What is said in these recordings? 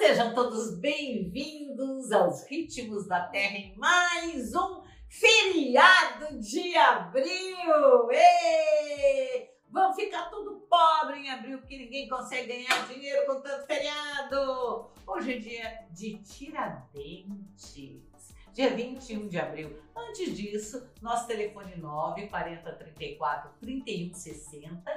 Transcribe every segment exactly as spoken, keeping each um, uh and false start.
Sejam todos bem-vindos aos Ritmos da Terra em mais um feriado de abril! Êêê! Vamos ficar tudo pobre em abril, porque ninguém consegue ganhar dinheiro com tanto feriado! Hoje é dia de Tiradentes, dia vinte e um de abril. Antes disso, nosso telefone nove quarenta, trinta e quatro, trinta e um, sessenta.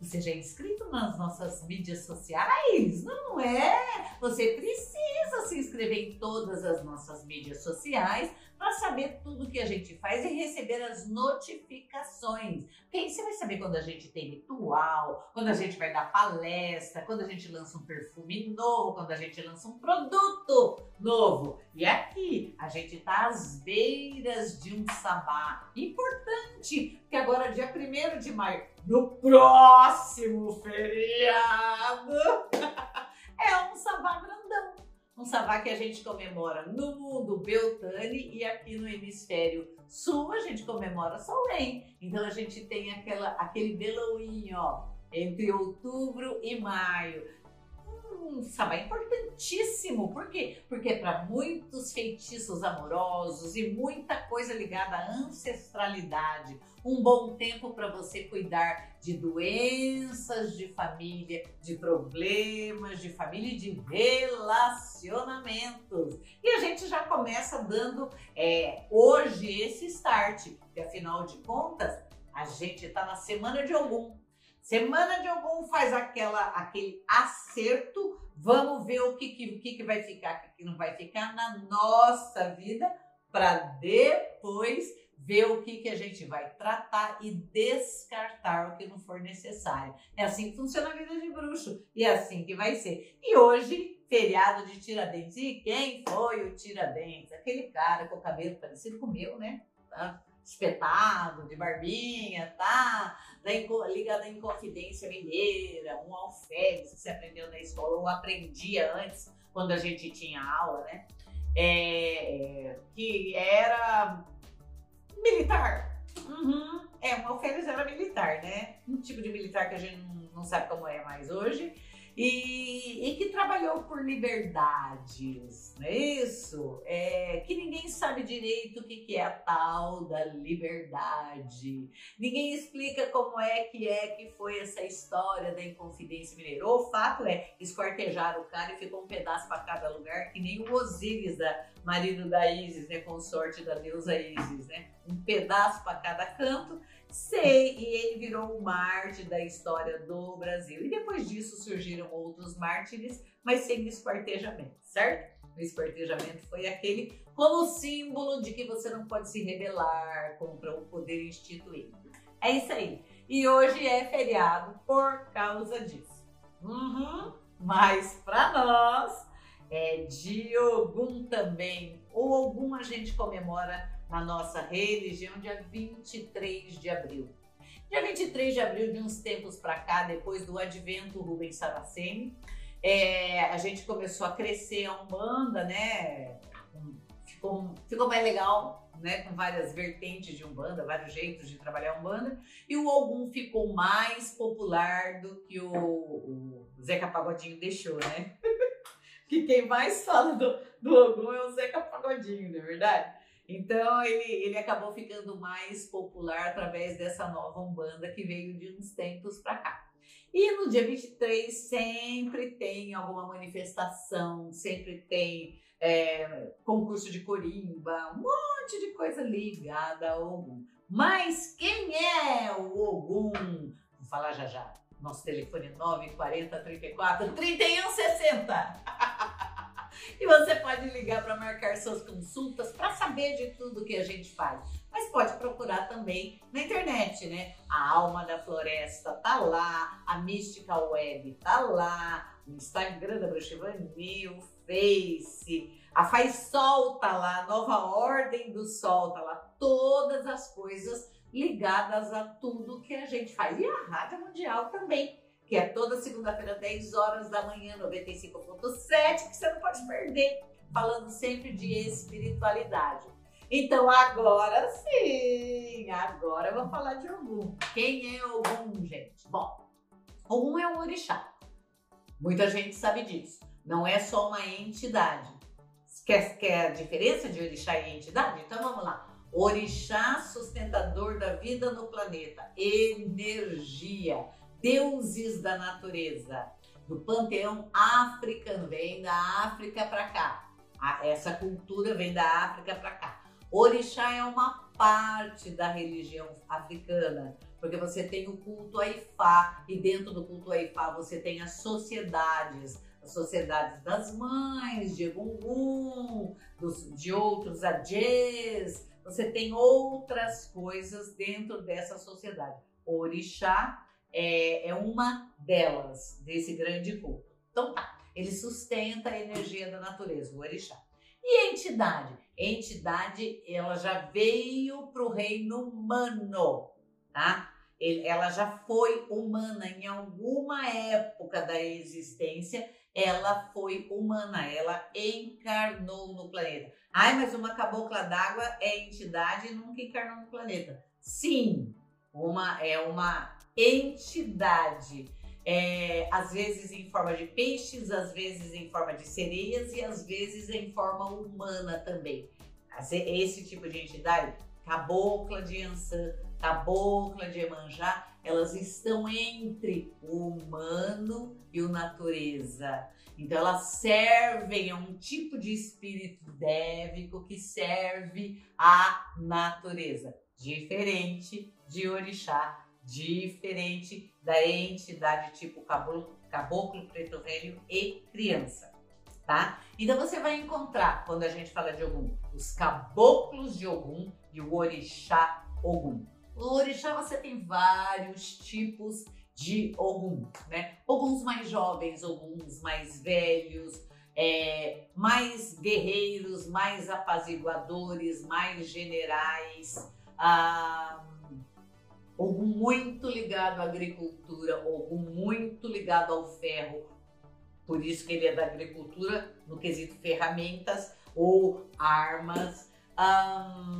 Você já é inscrito nas nossas mídias sociais? Não é? Você precisa se inscrever em todas as nossas mídias sociais para saber tudo que a gente faz e receber as notificações. Porque você vai saber quando a gente tem ritual, quando a gente vai dar palestra, quando a gente lança um perfume novo, quando a gente lança um produto novo. E aqui a gente está às beiras de um sabá importante, porque agora dia primeiro de maio, no próximo feriado, é um sabá grandão. Um sabá que a gente comemora no mundo Beltane e aqui no hemisfério sul a gente comemora Samhain. Então a gente tem aquela, aquele belouinho, ó, entre outubro e maio. Um sabá importantíssimo. Por quê? Porque é para muitos feitiços amorosos e muita coisa ligada à ancestralidade. Um bom tempo para você cuidar de doenças de família, de problemas de família e de relacionamentos. E a gente já começa dando é, hoje esse start, porque afinal de contas a gente está na Semana de Ogum. Semana de Ogum faz aquela, aquele acerto, vamos ver o que, que, que vai ficar, o que não vai ficar na nossa vida, para depois ver o que, que a gente vai tratar e descartar o que não for necessário. É assim que funciona a vida de bruxo e é assim que vai ser. E hoje, feriado de Tiradentes. E quem foi o Tiradentes? Aquele cara com o cabelo parecido com o meu, né? Tá? Espetado, de barbinha, tá? Da ligado à Inconfidência Mineira, um alferes que se aprendeu na escola, ou aprendia antes, quando a gente tinha aula, né? É, que era militar. Uhum. É, um alferes era militar, né? Um tipo de militar que a gente não sabe como é mais hoje. E, e que trabalhou por liberdades, não é isso? É, que ninguém sabe direito o que, que é a tal da liberdade. Ninguém explica como é que é que foi essa história da Inconfidência Mineira. O fato é, esquartejaram o cara e ficou um pedaço para cada lugar, que nem o Osíris, da, marido da Isis, né, consorte da deusa Isis, né? Um pedaço para cada canto. Sei, e ele virou um mártir da história do Brasil. E depois disso surgiram outros mártires, mas sem esquartejamento, certo? O esquartejamento foi aquele como símbolo de que você não pode se rebelar contra o poder instituído. É isso aí. E hoje é feriado por causa disso. Uhum. Mas para nós é de Ogum também. O Ogum a gente comemora na nossa religião, dia vinte e três de abril. Dia vinte e três de abril, de uns tempos para cá, depois do advento Rubens Saraceni, é, a gente começou a crescer a Umbanda, né? Ficou, ficou mais legal, né? Com várias vertentes de Umbanda, vários jeitos de trabalhar Umbanda. E o Ogum ficou mais popular do que o, o Zeca Pagodinho deixou, né? Que quem mais fala do, do Ogum é o Zeca Pagodinho, não é verdade? Então ele, ele acabou ficando mais popular através dessa nova Umbanda que veio de uns tempos para cá. E no dia vinte e três sempre tem alguma manifestação, sempre tem é, concurso de Corimba, um monte de coisa ligada ao Ogum. Mas quem é o Ogum? Vou falar já já. Nosso telefone é nove quarenta, trinta e quatro, trinta e um, sessenta. E você pode ligar para marcar suas consultas, para saber de tudo que a gente faz. Mas pode procurar também na internet, né? A Alma da Floresta tá lá, a Mística Web tá lá, o Instagram da Bruxa Evani, o Face, a Faz Sol tá lá, a Nova Ordem do Sol tá lá, todas as coisas ligadas a tudo que a gente faz. E a Rádio Mundial também, que é toda segunda-feira, dez horas da manhã, noventa e cinco ponto sete, que você não pode perder, falando sempre de espiritualidade. Então, agora sim, agora eu vou falar de Ogum. Quem é Ogum, gente? Bom, Ogum é um orixá. Muita gente sabe disso, Não é só uma entidade. Quer, quer a diferença de orixá e entidade? Então vamos lá. Orixá sustentador da vida no planeta, energia, deuses da natureza, do panteão africano, vem da África para cá. Essa cultura vem da África para cá. Orixá é uma parte da religião africana, porque você tem o culto a Ifá, e dentro do culto a Ifá você tem as sociedades, as sociedades das mães, de Gungum, dos, de outros Adjês. Você tem outras coisas dentro dessa sociedade. O orixá é, é uma delas, desse grande culto. Então tá, ele sustenta a energia da natureza, o orixá. E a entidade? A entidade, ela já veio para o reino humano, tá? Ela já foi humana em alguma época da existência, ela foi humana, ela encarnou no planeta. Ai, mas uma cabocla d'água é entidade e nunca encarnou no planeta. Sim, uma, é uma entidade, é, às vezes em forma de peixes, às vezes em forma de sereias e às vezes em forma humana também. Esse tipo de entidade, cabocla de Ansã, cabocla de Emanjá, elas estão entre o humano e o natureza. Então elas servem a um tipo de espírito dévico que serve à natureza, diferente de orixá, diferente da entidade tipo caboclo, caboclo preto velho e criança, tá? Então você vai encontrar, quando a gente fala de Ogum, os caboclos de Ogum e o orixá Ogum. O orixá você tem vários tipos de Ogum, né? Oguns mais jovens, Oguns mais velhos, é, mais guerreiros, mais apaziguadores, mais generais. Ah, Ogum muito ligado à agricultura, Ogum muito ligado ao ferro. Por isso que ele é da agricultura, no quesito ferramentas ou armas. Ah,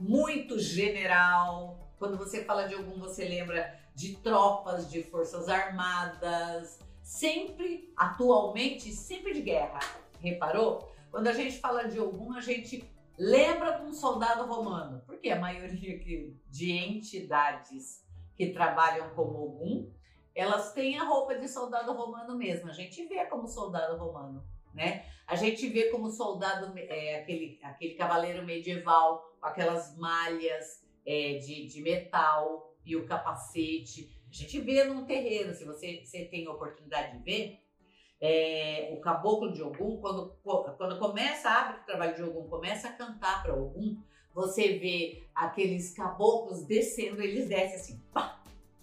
muito general. Quando você fala de Ogum, você lembra de tropas, de forças armadas, sempre, atualmente, sempre de guerra. Reparou? Quando a gente fala de Ogum, a gente lembra de um soldado romano, porque a maioria de entidades que trabalham como Ogum, elas têm a roupa de soldado romano mesmo. A gente vê como soldado romano, né? A gente vê como soldado, é, aquele, aquele cavaleiro medieval, com aquelas malhas, É, de, de metal e o capacete. A gente vê num terreiro, se você, você tem a oportunidade de ver, é, o caboclo de Ogum, quando, quando começa, abre o trabalho de Ogum, começa a cantar para Ogum, você vê aqueles caboclos descendo, eles descem assim, pá,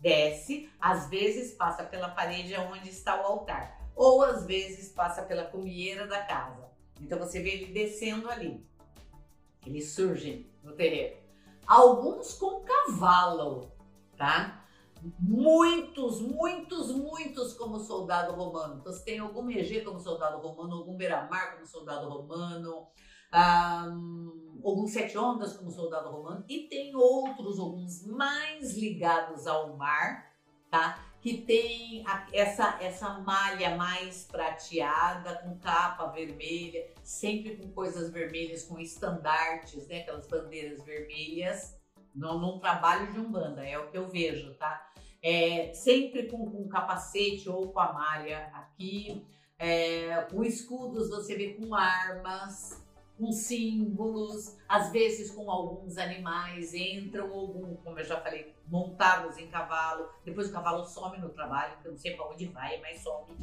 desce, às vezes passa pela parede onde está o altar, ou às vezes passa pela cumieira da casa. Então você vê ele descendo ali, ele surge no terreiro. Alguns com cavalo, tá? Muitos, muitos, muitos como soldado romano. Então, você tem Ogum Egê como soldado romano, Ogum Beramar como soldado romano, um, Ogum Sete Ondas como soldado romano. E tem outros Oguns mais ligados ao mar, tá? Que tem essa, essa malha mais prateada, com capa vermelha, sempre com coisas vermelhas, com estandartes, né? Aquelas bandeiras vermelhas, não, não trabalho de Umbanda, é o que eu vejo, tá? É, sempre com, com capacete ou com a malha aqui, é, com escudos você vê com armas, com símbolos, às vezes com alguns animais, entram Ogum, como eu já falei, montados em cavalo, depois o cavalo some no trabalho, que eu não sei para onde vai, mas some.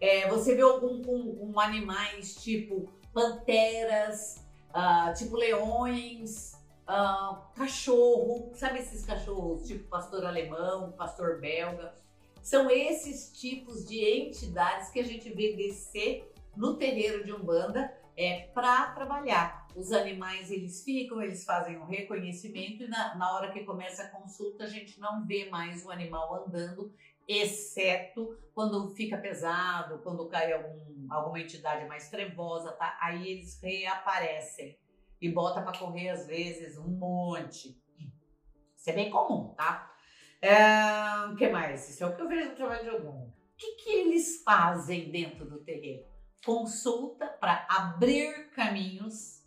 É, você vê Ogum com, com animais tipo panteras, uh, tipo leões, uh, cachorro, sabe esses cachorros tipo pastor alemão, pastor belga? São esses tipos de entidades que a gente vê descer no terreiro de Umbanda, é, para trabalhar. Os animais, eles ficam, eles fazem um reconhecimento e na, na hora que começa a consulta a gente não vê mais o animal andando, exceto quando fica pesado, quando cai algum, alguma entidade mais trevosa, tá? Aí eles reaparecem e bota para correr às vezes um monte. Isso é bem comum, tá? É, o que mais? Isso é o que eu vejo no trabalho de Ogum. O que que eles fazem dentro do terreiro? consulta para abrir caminhos,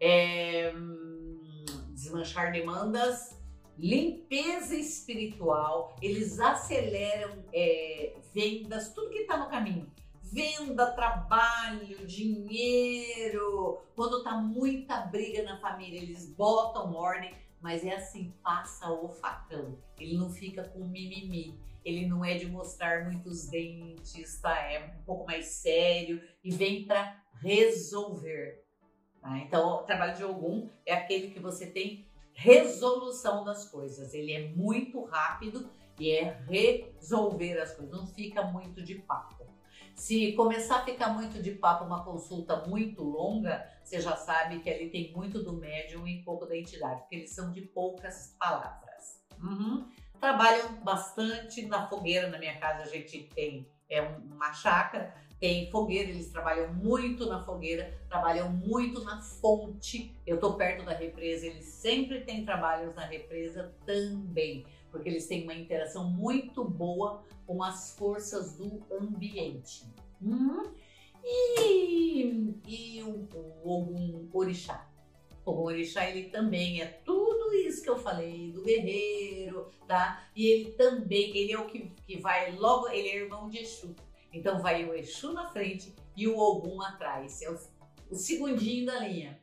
é, desmanchar demandas, limpeza espiritual. Eles aceleram é, vendas, tudo que está no caminho. Venda, trabalho, dinheiro. Quando tá muita briga na família, eles botam ordem, mas é assim, passa o facão. Ele não fica com mimimi, ele não é de mostrar muitos dentes, tá? É um pouco mais sério e vem para resolver. Tá? Então, o trabalho de Ogum é aquele que você tem resolução das coisas. Ele é muito rápido e é resolver as coisas, não fica muito de papo. Se começar a ficar muito de papo, uma consulta muito longa, você já sabe que ali tem muito do médium e pouco da entidade, porque eles são de poucas palavras. Uhum. Trabalham bastante na fogueira. Na minha casa a gente tem é uma chácara, tem fogueira, eles trabalham muito na fogueira, trabalham muito na fonte. Eu tô perto da represa, eles sempre têm trabalhos na represa também, porque eles têm uma interação muito boa com as forças do ambiente. Hum? E, e o, o Ogum Orixá. O Ogum Orixá, ele também é tudo isso que eu falei, do guerreiro, tá? E ele também, ele é o que, que vai logo, ele é irmão de Exu. Então vai o Exu na frente e o Ogum atrás, é o, o segundinho da linha.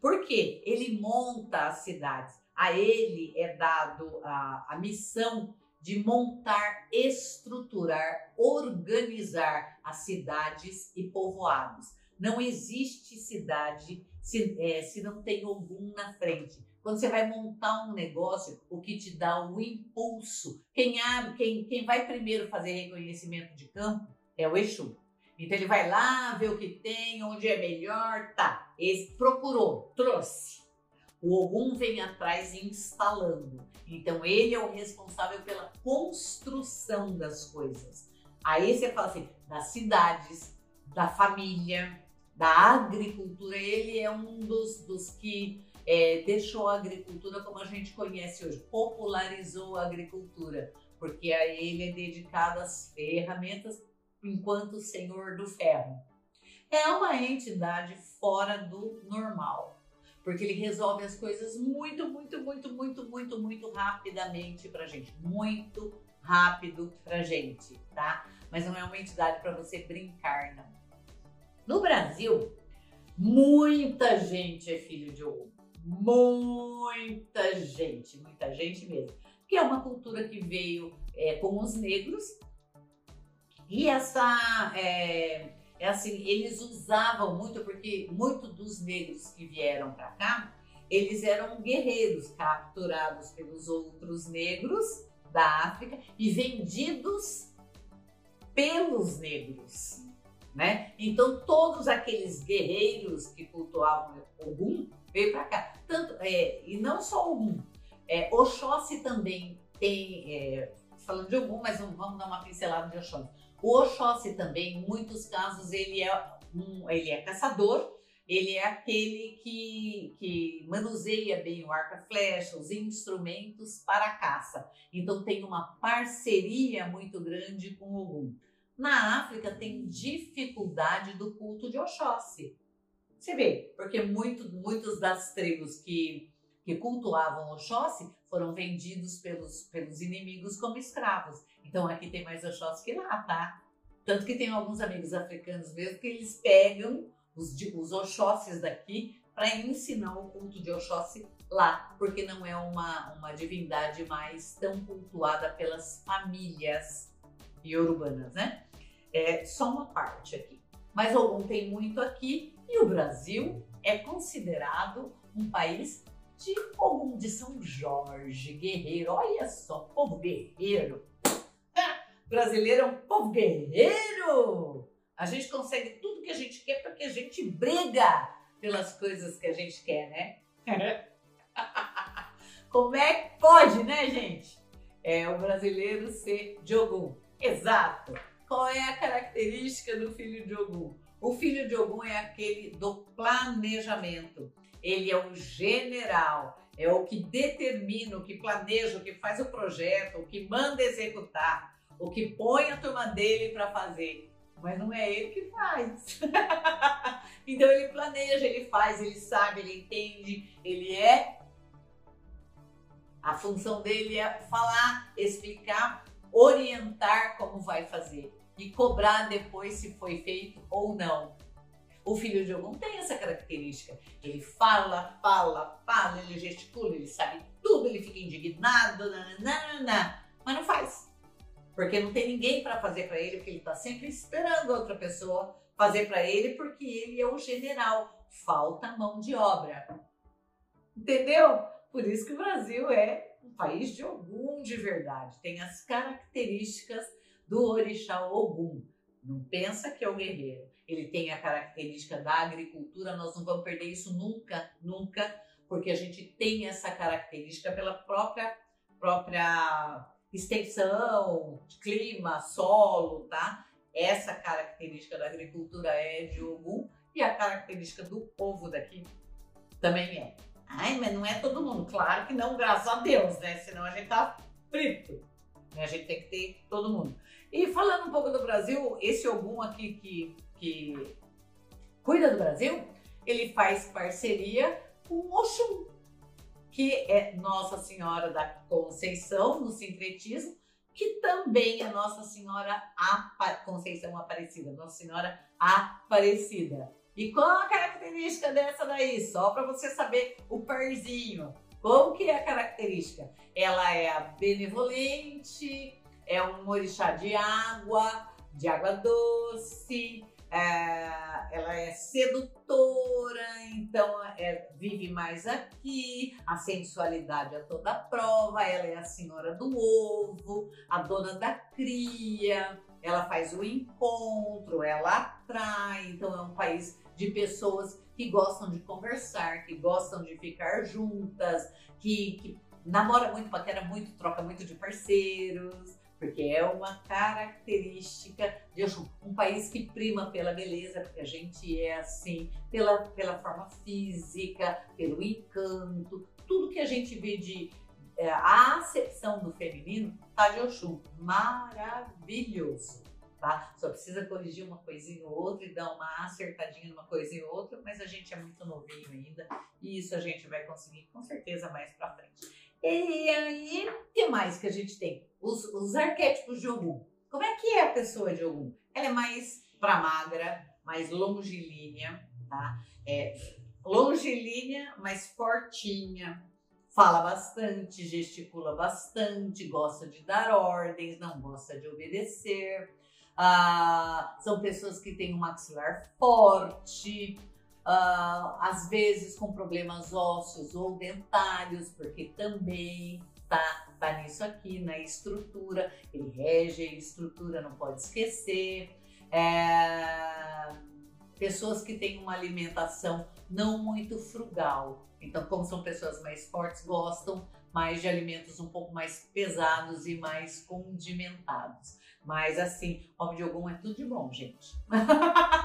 Por quê? Ele monta as cidades. A ele é dado a, a missão de montar, estruturar, organizar as cidades e povoados. Não existe cidade se, é, se não tem Ogum na frente. Quando você vai montar um negócio, o que te dá o impulso, quem, abre, quem, quem vai primeiro fazer reconhecimento de campo é o Exu. Então ele vai lá, vê o que tem, onde é melhor, tá. Ele procurou, trouxe. O Ogum vem atrás instalando. Então ele é o responsável pela construção das coisas. Aí você fala assim, das cidades, da família, da agricultura. Ele é um dos, dos que é, deixou a agricultura como a gente conhece hoje, popularizou a agricultura, porque a ele é dedicado às ferramentas enquanto senhor do ferro. É uma entidade fora do normal, porque ele resolve as coisas muito, muito, muito, muito, muito, muito rapidamente pra gente. Muito rápido pra gente, tá? Mas não é uma entidade para você brincar, não. No Brasil, muita gente é filho de Ogum. Muita gente, muita gente mesmo. Porque é uma cultura que veio é, com os negros. E essa... É, É assim, eles usavam muito, porque muitos dos negros que vieram para cá, eles eram guerreiros capturados pelos outros negros da África e vendidos pelos negros, né? Então todos aqueles guerreiros que cultuavam Ogum veio para cá. Tanto, é, e não só Ogum, é, Oxóssi também tem, é, falando de Ogum, mas vamos, vamos dar uma pincelada de Oxóssi. O Oxóssi também, em muitos casos, ele é, um, ele é caçador, ele é aquele que, que manuseia bem o arco e flecha, os instrumentos para a caça. Então tem uma parceria muito grande com o Ogum. Na África tem dificuldade do culto de Oxóssi. Você vê, porque muito, muitos das tribos que, que cultuavam Oxóssi foram vendidos pelos, pelos inimigos como escravos. Então aqui tem mais Oxóssi que lá, tá? Tanto que tem alguns amigos africanos mesmo que eles pegam os, os Oxóssis daqui para ensinar o culto de Oxóssi lá, porque não é uma, uma divindade mais tão cultuada pelas famílias iorubanas, né? É só uma parte aqui. Mas Ogum tem muito aqui e o Brasil é considerado um país de Ogum, de São Jorge, guerreiro. Olha só, povo guerreiro. Brasileiro é um povo guerreiro. A gente consegue tudo que a gente quer porque a gente briga pelas coisas que a gente quer, né? Como é que pode, né, gente? É o brasileiro ser de Ogum. Exato. Qual é a característica do filho de Ogum? O filho de Ogum é aquele do planejamento. Ele é o general, é o que determina, o que planeja, o que faz o projeto, o que manda executar, o que põe a turma dele para fazer. mas não é ele que faz. Então ele planeja, ele faz, ele sabe, ele entende, ele é... A função dele é falar, explicar, orientar como vai fazer e cobrar depois se foi feito ou não. O filho de Ogum tem essa característica. Ele fala, fala, fala, ele gesticula, ele sabe tudo, ele fica indignado, nananana, mas não faz. Porque não tem ninguém para fazer para ele, porque ele está sempre esperando outra pessoa fazer para ele, porque ele é o general. Falta mão de obra. Entendeu? Por isso que o Brasil é um país de Ogum de verdade. Tem as características do orixá Ogum. Não pensa que é o guerreiro. Ele tem a característica da agricultura, nós não vamos perder isso nunca, nunca, porque a gente tem essa característica pela própria, própria extensão, clima, solo, tá? Essa característica da agricultura é de Ogum e a característica do povo daqui também é. Ai, mas não é todo mundo. Claro que não, graças a Deus, né? Senão a gente tá frito. A gente tem que ter todo mundo. E falando um pouco do Brasil, esse Ogum aqui que, que cuida do Brasil, ele faz parceria com o Oxum, que é Nossa Senhora da Conceição, no sincretismo, que também é Nossa Senhora Apa- Conceição Aparecida, Nossa Senhora Aparecida. E qual a característica dessa daí? Só para você saber o parzinho. Como que é a característica? Ela é a benevolente, é um orixá de água, de água doce, é, ela é sedutora, então é, vive mais aqui, a sensualidade é toda prova, ela é a senhora do ovo, a dona da cria, ela faz o encontro, ela atrai, então é um país de pessoas que gostam de conversar, que gostam de ficar juntas, que, que namora muito, paquera muito, troca muito de parceiros, porque é uma característica de Oxum. Um país que prima pela beleza, porque a gente é assim, pela, pela forma física, pelo encanto, tudo que a gente vê de é, a acepção do feminino tá de Oxum, maravilhoso. Tá? Só precisa corrigir uma coisinha ou outra e dar uma acertadinha numa coisinha ou outra, mas a gente é muito novinho ainda e isso a gente vai conseguir com certeza mais pra frente. E aí, o que mais que a gente tem? Os, os arquétipos de Ogum. Como é que é a pessoa de Ogum? Ela é mais pra magra, mais longilínea, tá? É longilínea, mais fortinha. Fala bastante, gesticula bastante, gosta de dar ordens, não gosta de obedecer. Ah, são pessoas que têm um maxilar forte, ah, às vezes com problemas ósseos ou dentários, porque também tá, tá nisso aqui, na estrutura, ele rege a estrutura, não pode esquecer. É, pessoas que têm uma alimentação não muito frugal, então como são pessoas mais fortes, gostam mais de alimentos um pouco mais pesados e mais condimentados. Mas assim, homem de Ogum é tudo de bom, gente.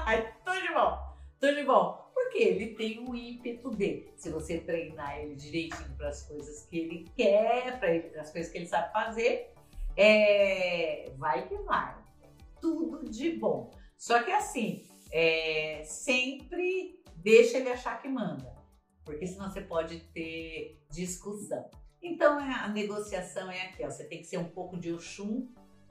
É tudo de bom, tudo de bom. Porque ele tem um ímpeto dele. Se você treinar ele direitinho para as coisas que ele quer, para as coisas que ele sabe fazer, é... vai que vai. Tudo de bom. Só que assim, é... sempre deixa ele achar que manda. Porque senão você pode ter discussão. Então a negociação é aqui, ó. Você tem que ser um pouco de Oxum,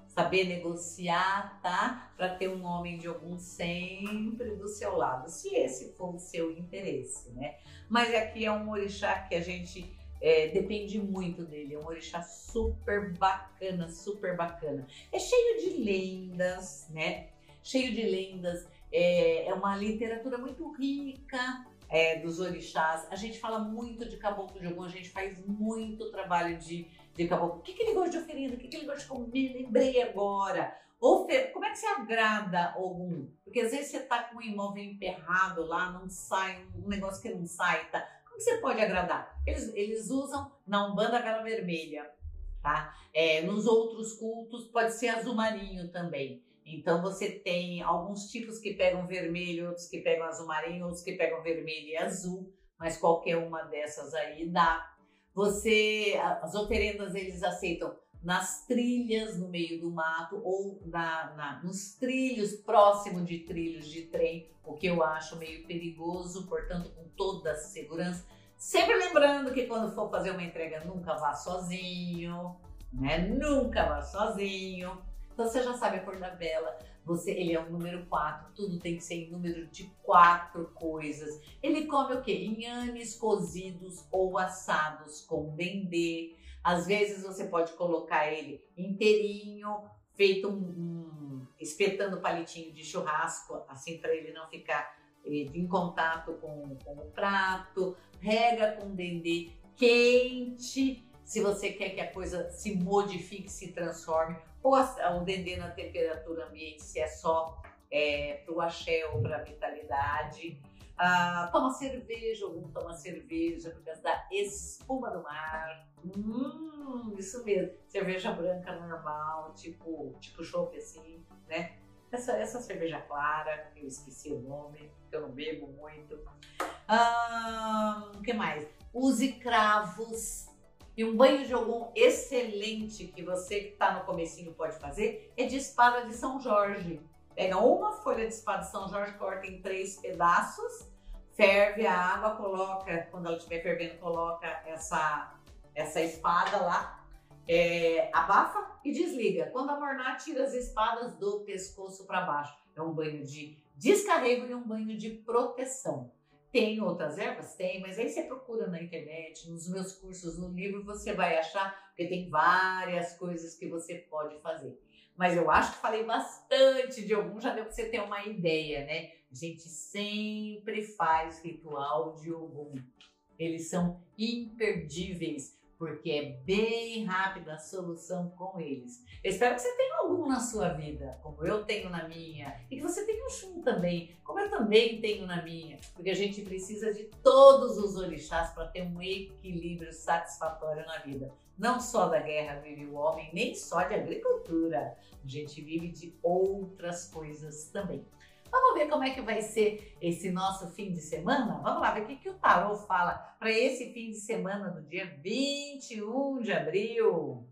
saber negociar, tá? Para ter um homem de Ogum sempre do seu lado, se esse for o seu interesse, né? Mas aqui é um orixá que a gente é, depende muito dele, é um orixá super bacana, super bacana. É cheio de lendas, né? Cheio de lendas, é, é uma literatura muito rica é, dos orixás. A gente fala muito de Caboclo de Ogum, a gente faz muito trabalho de... de Caboclo. O que, que ele gosta de oferenda? O que, que ele gosta de comer? Lembrei agora. Ofer... Como é que você agrada Ogum? Porque às vezes você tá com um imóvel emperrado lá, não sai, um negócio que não sai, tá? Como que você pode agradar? Eles, eles usam na Umbanda a vela vermelha, tá? É, nos outros cultos pode ser azul marinho também. Então você tem alguns tipos que pegam vermelho, outros que pegam azul marinho, outros que pegam vermelho e azul, mas qualquer uma dessas aí dá. Você, as oferendas eles aceitam nas trilhas no meio do mato ou na, na, nos trilhos, próximo de trilhos de trem, o que eu acho meio perigoso, portanto, com toda a segurança. Sempre lembrando que quando for fazer uma entrega, nunca vá sozinho, né? Nunca vá sozinho. Então, você já sabe a cor da vela. Você, ele é o número quatro, tudo tem que ser em número de quatro coisas. Ele come o quê? Inhames cozidos ou assados com dendê. Às vezes você pode colocar ele inteirinho, feito um, um espetando palitinho de churrasco, assim para ele não ficar eh, em contato com, com o prato. Rega com dendê quente, se você quer que a coisa se modifique, se transforme. Ou o dendê na temperatura ambiente, se é só é, para o axé ou para a vitalidade. Ah, toma cerveja, Ogum toma cerveja por causa da espuma do mar. Hum, isso mesmo. Cerveja branca normal, tipo, tipo chope assim, né? Essa, essa cerveja clara, eu esqueci o nome, eu não bebo muito. Ah, o que mais? Use cravos. E um banho de Ogum excelente que você que está no comecinho pode fazer é de espada de São Jorge. Pega uma folha de espada de São Jorge, corta em três pedaços, ferve a água, coloca, quando ela estiver fervendo, coloca essa, essa espada lá, é, abafa e desliga. Quando amornar, tira as espadas do pescoço para baixo. É um banho de descarrego e um banho de proteção. Tem outras ervas? Tem, mas aí você procura na internet, nos meus cursos, no livro, você vai achar, porque tem várias coisas que você pode fazer. Mas eu acho que falei bastante de Ogum, já deu para você ter uma ideia, né? A gente sempre faz ritual de Ogum. Eles são imperdíveis, porque é bem rápida a solução com eles. Eu espero que você tenha Ogum na sua vida, como eu tenho na minha, e que você tenha Oxum também, como eu também tenho na minha, porque a gente precisa de todos os orixás para ter um equilíbrio satisfatório na vida. Não só da guerra vive o homem, nem só de agricultura. A gente vive de outras coisas também. Vamos ver como é que vai ser esse nosso fim de semana? Vamos lá ver o que, que o tarô fala para esse fim de semana do dia vinte e um de abril.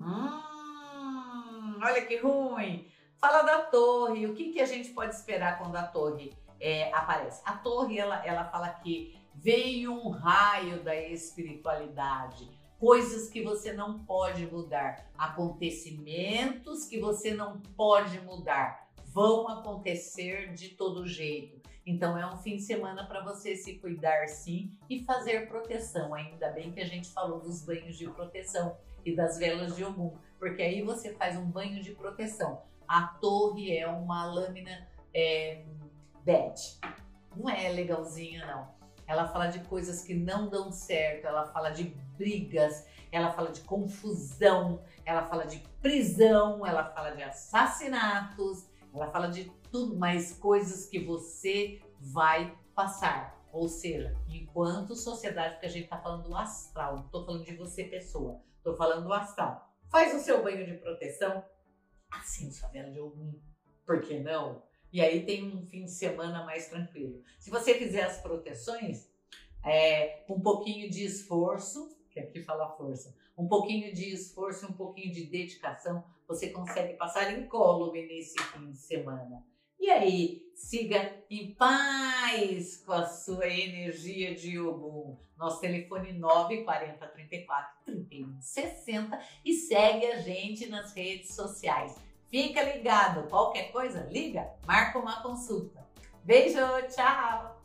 Hum, olha que ruim! Fala da torre. O que, que a gente pode esperar quando a torre é, aparece? A torre, ela, ela fala que veio um raio da espiritualidade. Coisas que você não pode mudar. Acontecimentos que você não pode mudar. Vão acontecer de todo jeito. Então é um fim de semana para você se cuidar sim e fazer proteção. Ainda bem que a gente falou dos banhos de proteção e das velas de Ogum, porque aí você faz um banho de proteção. A torre é uma lâmina é, bad, não é legalzinha não. Ela fala de coisas que não dão certo, ela fala de brigas, ela fala de confusão, ela fala de prisão, ela fala de assassinatos. Ela fala de tudo, mas coisas que você vai passar. Ou seja, enquanto sociedade, porque a gente tá falando do astral, não tô falando de você pessoa, tô falando do astral. Faz o seu banho de proteção, acende sua vela de Ogum, por que não? E aí tem um fim de semana mais tranquilo. Se você fizer as proteções, é, um pouquinho de esforço, que aqui fala força, um pouquinho de esforço, um pouquinho de dedicação, você consegue passar incólume nesse fim de semana. E aí, siga em paz com a sua energia de Ogum. Nosso telefone nove quarenta, trinta e quatro, trinta e um, sessenta e segue a gente nas redes sociais. Fica ligado, qualquer coisa, liga, marca uma consulta. Beijo, tchau!